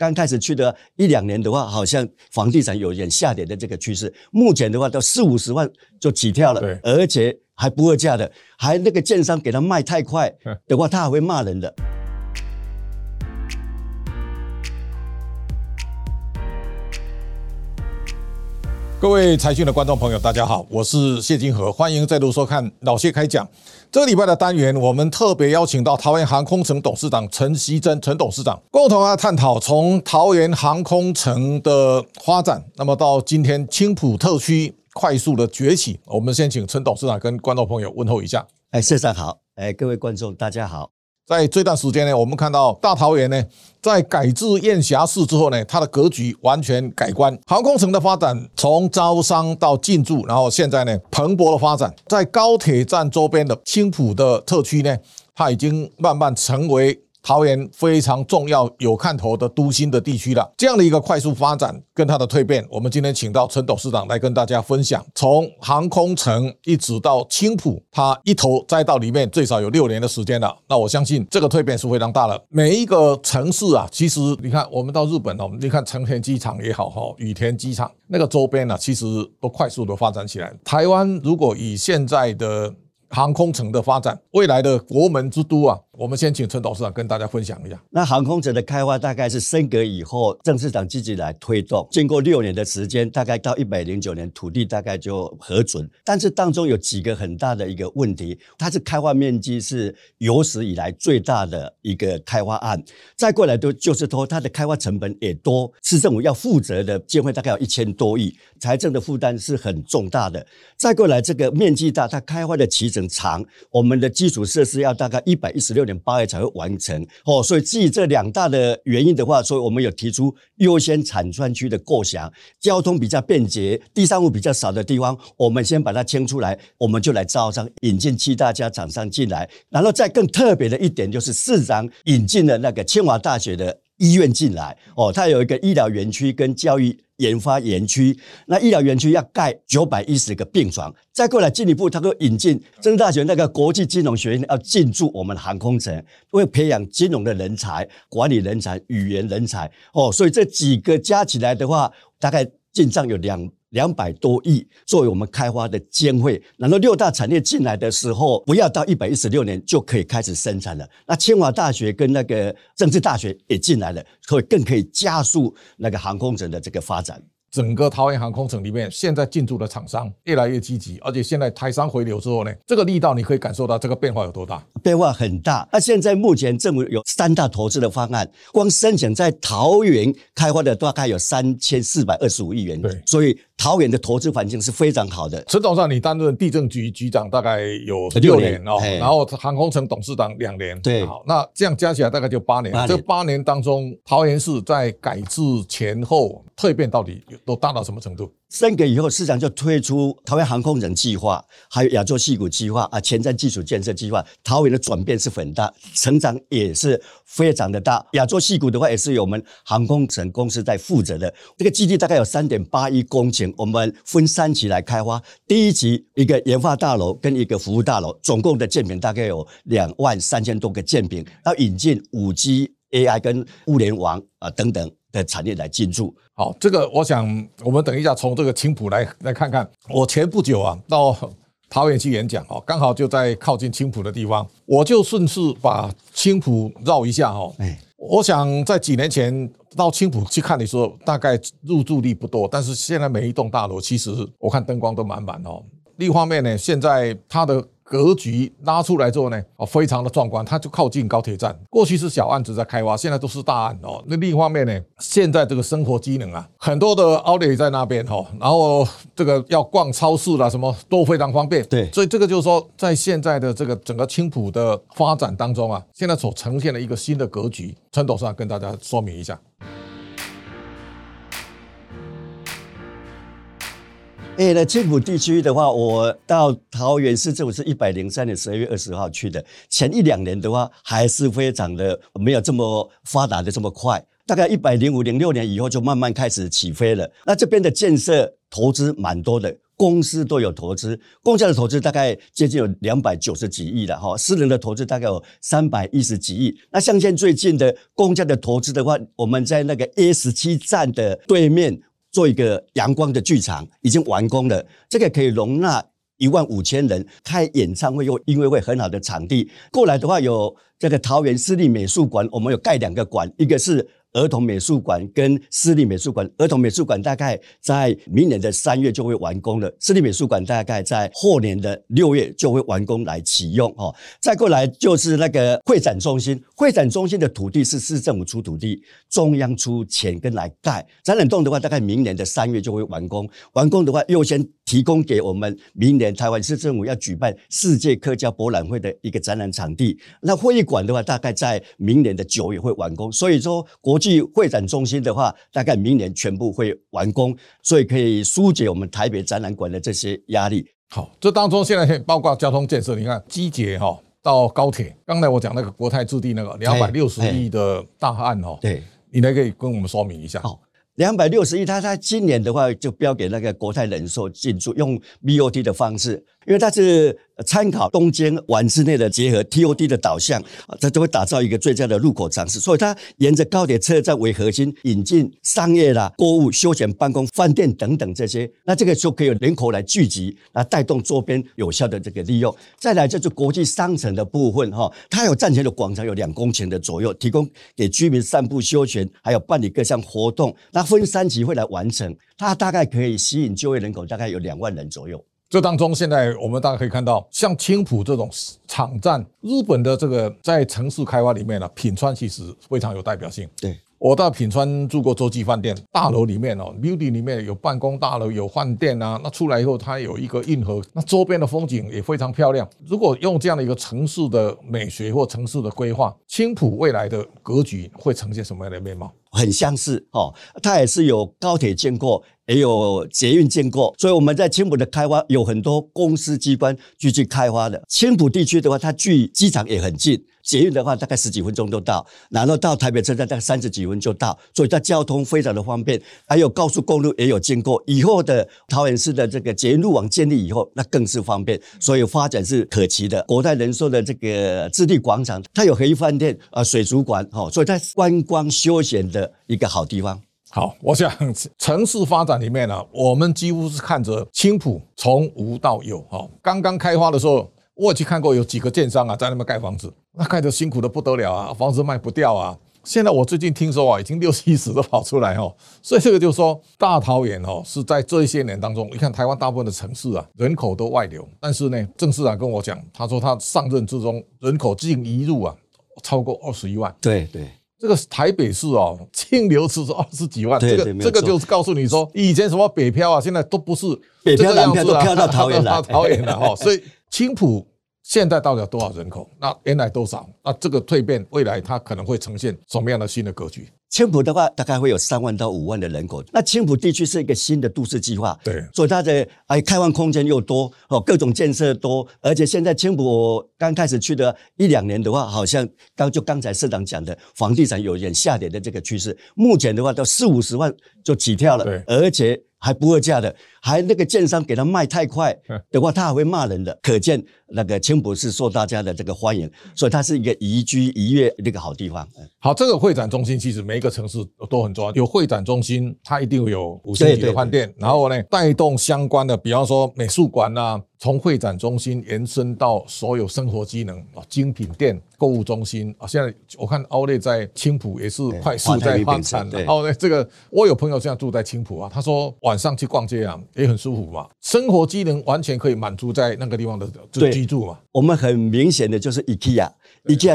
刚开始去的1、2年的话，好像房地产有点下跌的这个趋势。目前的话，到40、50万就起跳了，而且还不二价的，还那个建商给他卖太快的话，他还会骂人的。各位财讯的观众朋友，大家好，我是谢金河，欢迎再度收看老谢开讲。这个礼拜的单元，我们特别邀请到桃园航空城董事长陈锡珍陈董事长，共同来探讨从桃园航空城的发展，那么到今天青埔特区快速的崛起，我们先请陈董事长跟观众朋友问候一下。谢长好，各位观众大家好。在这段时间呢，我们看到大桃园呢，在改制燕霞市之后呢，它的格局完全改观。航空城的发展从招商到进驻，然后现在呢蓬勃的发展，在高铁站周边的青埔的特区呢，它已经慢慢成为桃园非常重要、有看头的都心的地区了。这样的一个快速发展跟它的蜕变，我们今天请到陈董事长来跟大家分享，从航空城一直到青埔，它一头栽到里面最少有6年的时间了。那我相信这个蜕变是非常大的。每一个城市啊，其实你看我们到日本哦，你看成田机场也好哈，羽田机场那个周边呢，其实都快速的发展起来。台湾如果以现在的航空城的发展，未来的国门之都啊，我们先请陈董事长跟大家分享一下。那航空城的开发大概是升格以后，郑市长自己来推动，经过6年的时间，大概到109年土地大概就核准，但是当中有几个很大的一个问题，它是开发面积是有史以来最大的一个开发案，再过来都就是说它的开发成本也多，市政府要负责的经费大概有1000多亿，财政的负担是很重大的。再过来这个面积大，它开发的期程很长，我们的基础设施要大概116年8月才会完成哦，所以基于这2大的原因的话，所以我们有提出优先产专区的构想，交通比较便捷、地上物比较少的地方，我们先把它清出来，我们就来招商，引进7大家厂商进来，然后再更特别的一点就是市长引进了那个清华大学的医院进来哦，它有一个医疗园区跟教育研发园区，那医疗园区要盖910个病床，再过来进一步，他都引进政治大学那个国际金融学院要进驻我们航空城，为培养金融的人才、管理人才、语言人才哦，所以这几个加起来的话，大概进账有200多亿作为我们开发的经费，然后6大产业进来的时候，不要到116年就可以开始生产了。那清华大学跟那个政治大学也进来了，所以更可以加速那个航空城的这个发展。整个桃园航空城里面，现在进驻的厂商越来越积极，而且现在台商回流之后呢，这个力道你可以感受到这个变化有多大？变化很大。那现在目前政府有3大投资的方案，光申请在桃园开发的大概有3425亿元，所以桃园的投资环境是非常好的。陈董事长，你担任地政局局长大概有6年哦，然后航空城董事长2年，对，好，那这样加起来大概就8年。这8年当中，桃园市在改制前后蜕变到底都大到什么程度？升格以后，市长就推出桃园航空城计划，还有亚洲矽谷计划啊，前瞻基础建设计划。桃园的转变是很大，成长也是非常的大。亚洲矽谷的话，也是由我们航空城公司在负责的。这个基地大概有3.81公顷，我们分3期来开发。第一期一个研发大楼跟一个服务大楼，总共的建坪大概有23000多个建坪，要引进5G、AI 跟物联网啊等等的产业来进驻。好，这个我想我们等一下从这个青埔来看看。我前不久啊到桃园去演讲哦，刚好就在靠近青埔的地方，我就顺势把青埔绕一下哦。我想在几年前到青埔去看的时候，大概入住率不多，但是现在每一栋大楼其实我看灯光都满满哦。另一方面呢，现在它的格局拉出来之后呢，非常的壮观，它就靠近高铁站。过去是小案子在开发，现在都是大案哦。那另一方面呢，现在这个生活机能啊，很多的outlet在那边哦，然后这个要逛超市啦，什么都非常方便。对，所以这个就是说，在现在的这个整个青埔的发展当中啊，现在所呈现的一个新的格局，陈董事长跟大家说明一下。青埔地区的话，我到桃园市政府是103年12月20号去的。前1、2年的话，还是非常的没有这么发达的这么快，大概105、06年以后就慢慢开始起飞了。那这边的建设投资蛮多的。公司都有投资，公家的投资大概接近有290几亿了哈，私人的投资大概有310几亿。那像现在最近的公家的投资的话，我们在那个 A17 站的对面做一个阳光的剧场，已经完工了，这个可以容纳15000人开演唱会，又因为会很好的场地。过来的话有这个桃园市立美术馆，我们有盖2个馆，一个是儿童美术馆跟私立美术馆，儿童美术馆大概在明年的3月就会完工了，私立美术馆大概在后年的6月就会完工来启用哦。再过来就是那个会展中心，会展中心的土地是市政府出土地，中央出钱跟来盖。展览洞的话，大概明年的3月就会完工，完工的话优先提供给我们明年台湾市政府要举办世界客家博览会的一个展览场地。那会议馆的话，大概在明年的9月会完工。所以说国际会展中心的话，大概明年全部会完工，所以可以疏解我们台北展览馆的这些压力。好，这当中现在包括交通建设，你看机捷到高铁，刚才我讲那个国泰置地那个260亿的大案对，你来可以跟我们说明一下。好，260亿，他今年的话就标给那个国泰人寿进驻，用 BOT 的方式，因为它是参考东京湾之内的结合 TOD 的导向，它就会打造一个最佳的入口尝试。所以它沿着高铁车站为核心，引进商业啦、购物、休闲、办公、饭店等等这些，那这个就可以有人口来聚集，那带动周边有效的这个利用。再来就是国际商城的部分哈，它有站前的广场有2公顷的左右，提供给居民散步休闲，还有办理各项活动。那分3期会来完成，它大概可以吸引就业人口大概有2万人左右。这当中现在我们大家可以看到，像青浦这种场站，日本的这个在城市开发里面品川其实非常有代表性。对，我到品川住过洲际饭店，大楼里面building 里面有办公大楼，有饭店啊，那出来以后它有一个运河，那周边的风景也非常漂亮。如果用这样的一个城市的美学或城市的规划，青浦未来的格局会呈现什么样的面貌？很相似哦，它也是有高铁经过，也有捷运经过，所以我们在青浦的开发有很多公司机关去开发的。青浦地区的话，它距机场也很近，捷运的话大概10几分钟就到，然后到台北车站大概30几分钟就到，所以它交通非常的方便。还有高速公路也有经过，以后的桃园市的这个捷运路网建立以后，那更是方便，所以发展是可期的。国泰人寿的这个置地广场，它有合一饭店、水族馆哦，所以它观光休闲的一个好地方。好，我想城市发展里面呢，我们几乎是看着青浦从无到有。刚刚开发的时候，我也去看过有几个建商在那边盖房子，那盖得辛苦的不得了啊，房子卖不掉啊。现在我最近听说已经60-70都跑出来所以这个就是说，大桃园是在这些年当中，你看台湾大部分的城市人口都外流，但是呢，郑市长跟我讲，他说他上任之中人口净移入超过21万。对对。这个台北市净流失是20几万，这个就是告诉你说，以前什么北漂现在都不是北漂南漂都漂到桃园来，所以青浦现在到底有多少人口？那原来多少？那这个蜕变，未来它可能会呈现什么样的新的格局？青浦的话，大概会有3万到5万的人口。那青浦地区是一个新的都市计划，对，所以它的开放空间又多，各种建设多，而且现在青浦我刚开始去的1-2年的话，好像刚才市长讲的，房地产有点下跌的这个趋势，目前的话到40-50万就起跳了，对，而且还不二价的，还那个建商给他卖太快的话，他还会骂人的。可见那个青浦是受大家的这个欢迎，所以它是一个宜居宜悦的一个好地方。好，这个会展中心其实每一个城市都很重要，有会展中心，它一定有5星级的饭店，然后呢，带动相关的，比方说美术馆啊，从会展中心延伸到所有生活机能，精品店、购物中心啊。现在我看Outlet在青浦也是快速在发展的。Outlet这个，我有朋友现在住在青浦他说晚上去逛街也很舒服嘛，生活机能完全可以满足在那个地方的居住嘛。我们很明显的就是 IKEA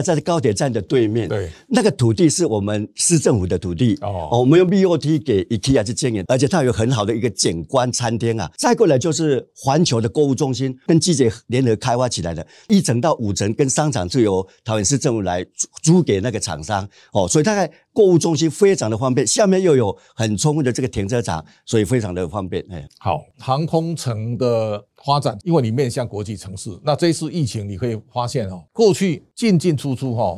在高铁站的对面，对，那个土地是我们市政府的土地我们用 BOT 给 IKEA 去经营，而且它有很好的一个景观餐厅啊。再过来就是环球的购物中心。跟季节联合开发起来的，1层到5层跟商场就由桃园市政府来租给那个厂商所以大概购物中心非常的方便，下面又有很充分的这个停车场，所以非常的方便。好，航空城的发展，因为你面向国际城市，那这一次疫情你可以发现过去进出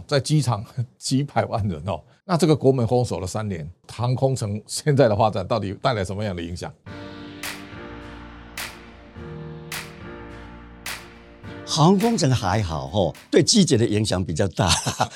在机场几百万人那这个国门封锁了3年，航空城现在的发展到底带来什么样的影响？航空城还好哈，对机捷的影响比较大，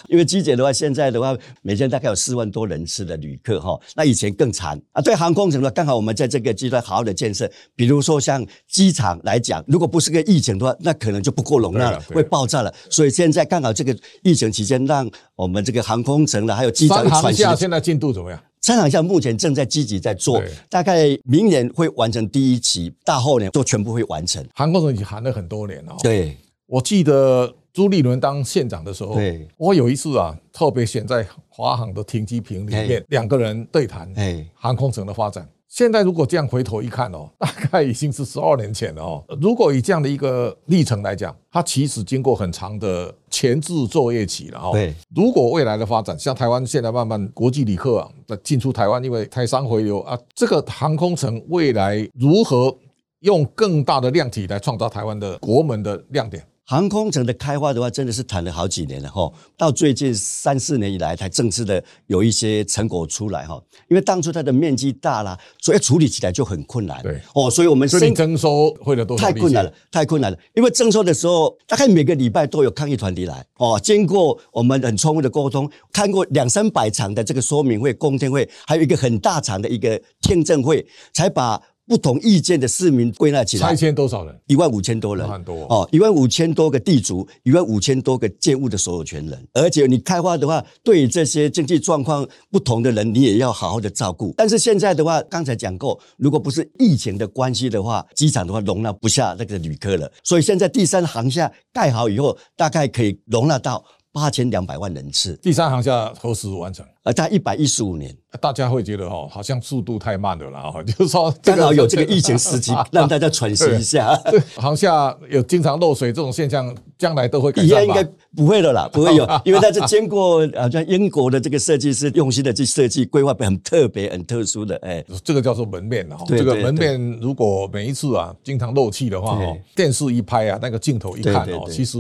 因为机捷的话，现在的话每天大概有4万多人次的旅客哈，那以前更惨啊。对航空城呢，刚好我们在这个阶段好好的建设，比如说像机场来讲，如果不是个疫情的话，那可能就不够容纳了，会爆炸了。所以现在刚好这个疫情期间，让我们这个航空城呢，还有机场的喘息。现在进度怎么样？三航厦目前正在积极在做，大概明年会完成第一期，大后年都全部会完成。航空城已经喊了很多年了。对，我记得朱立伦当县长的时候，我有一次啊，特别选在华航的停机坪里面，两个人对谈航空城的发展。现在如果这样回头一看哦，大概已经是12年前了哦。如果以这样的一个历程来讲，它其实经过很长的前置作业期了哦。对，如果未来的发展，像台湾现在慢慢国际旅客啊进出台湾，因为台商回流啊，这个航空城未来如何用更大的量体来创造台湾的国门的亮点？航空城的开发的话，真的是谈了好几年了哈，到最近3、4年以来才正式的有一些成果出来哈。因为当初它的面积大啦，所以处理起来就很困难。对哦，所以我们征收会了多少？太困难了，太困难了。因为征收的时候，大概每个礼拜都有抗议团体来哦。经过我们很充分的沟通，看过200-300场的这个说明会、公听会，还有一个很大场的一个听证会，才把不同意见的市民归纳起来，拆迁多少人？15000多人，很多哦，15000多个地主，15000多个建物的所有权人。而且你开发的话，对于这些经济状况不同的人，你也要好好的照顾。但是现在的话，刚才讲过，如果不是疫情的关系的话，机场的话容纳不下那个旅客了。所以现在第三航厦盖好以后，大概可以容纳到8200万人次。第三航厦何时完成？在115年。大家会觉得好像速度太慢了啦，就是说刚好有这个疫情时期让大家喘息一下。航厦有经常漏水这种现象，将来都会改善吧？以后应该不会了啦，不会有，因为它是经过好像英国的这个设计师用心的去设计规划，很特别、很特殊的。这个叫做门面哈，这个门面如果每一次啊经常漏气的话，电视一拍啊，那个镜头一看哦，其实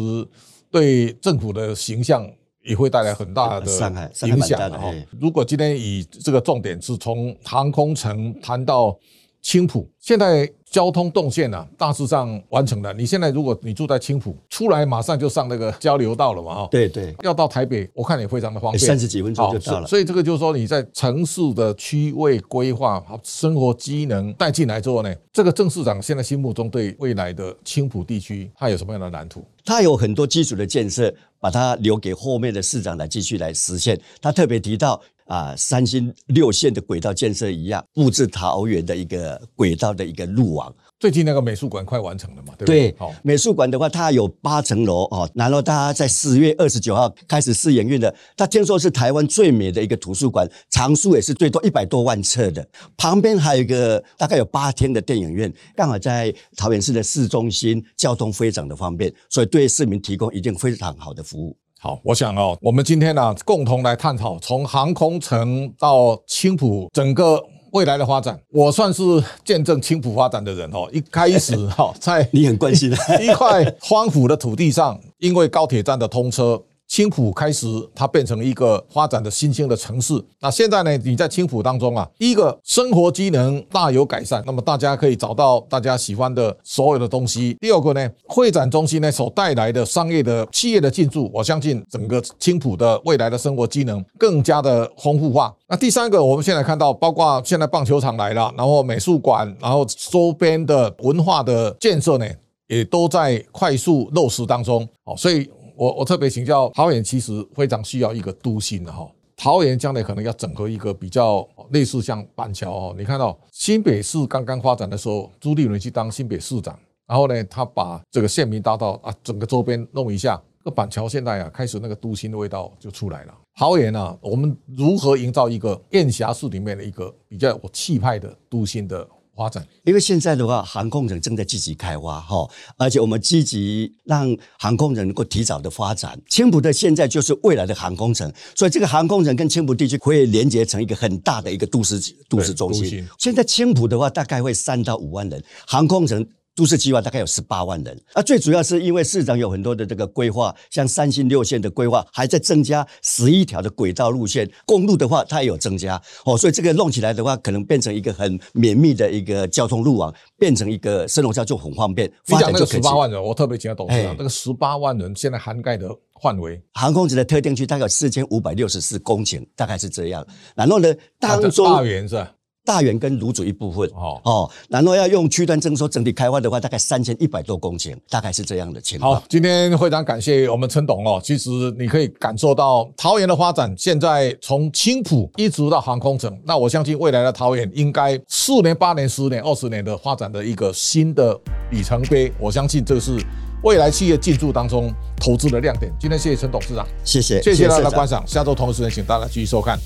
对政府的形象也会带来很大的影响。如果今天以这个重点是从航空城谈到青埔，现在交通动线啊大致上完成了。你现在如果你住在青埔，出来马上就上那个交流道了嘛，对对，要到台北我看也非常的方便，30几分钟就到了。所以这个就是说你在城市的区位规划、生活机能带进来之后呢，这个郑市长现在心目中对未来的青埔地区他有什么样的蓝图？他有很多基础的建设，把它留给后面的市长来继续来实现。他特别提到3星6线的轨道建设一样，布置桃园的一个轨道的一个路网。最近那个美术馆快完成了嘛，对不对？对，美术馆的话，它有8层楼哦，然后它在4月29号开始试营运的。它听说是台湾最美的一个图书馆，藏书也是最多100多万册的。旁边还有一个大概有8厅的电影院，刚好在桃园市的市中心，交通非常的方便，所以对市民提供一定非常好的服务。好，我想哦，我们今天呢，共同来探讨从航空城到青埔整个未来的发展。我算是见证青埔发展的人哦。一开始哈，在你很关心的一块荒芜的土地上，因为高铁站的通车，青埔开始它变成一个发展的新兴的城市。那现在呢，你在青埔当中啊，一个生活机能大有改善，那么大家可以找到大家喜欢的所有的东西。第二个呢，会展中心呢所带来的商业的企业的进驻，我相信整个青埔的未来的生活机能更加的丰富化。那第三个，我们现在看到，包括现在棒球场来了，然后美术馆，然后周边的文化的建设呢，也都在快速落实当中。好，所以我特别请教，桃园其实非常需要一个都心的哈。桃园将来可能要整合一个比较类似像板桥哦。你看到新北市刚刚发展的时候，朱立伦去当新北市长，然后呢，他把这个县民大道啊，整个周边弄一下。这个板桥现在啊，开始那个都心的味道就出来了。桃园啊，我们如何营造一个燕霞市里面的一个比较有气派的都心的？因为现在的话，航空城正在积极开发，而且我们积极让航空城能够提早的发展。青埔的现在就是未来的航空城，所以这个航空城跟青埔地区可以连接成一个很大的一个都市中心。现在青埔的话，大概会3到5万人，航空城都市计划大概有18万人，那最主要是因为市长有很多的这个规划，像3、新、6线的规划，还在增加11条的轨道路线，公路的话它也有增加哦，所以这个弄起来的话，可能变成一个很绵密的一个交通路网，变成一个深农效就很方便。你讲那个18万人，我特别请教董事长，那个18万人现在涵盖的范围，航空局的特定区大概有4564公顷，大概是这样。然后呢，当中大园是吧？大园跟芦竹一部分哦，然后要用区段征收整体开发的话，大概3100多公顷，大概是这样的情况。好，今天非常感谢我们陈董哦。其实你可以感受到桃园的发展，现在从青埔一直到航空城，那我相信未来的桃园应该4年、8年、10年、20年的发展的一个新的里程碑。我相信这是未来企业进驻当中投资的亮点。今天谢谢陈董事长，谢谢大家的观赏。下周同一时间请大家继续收看。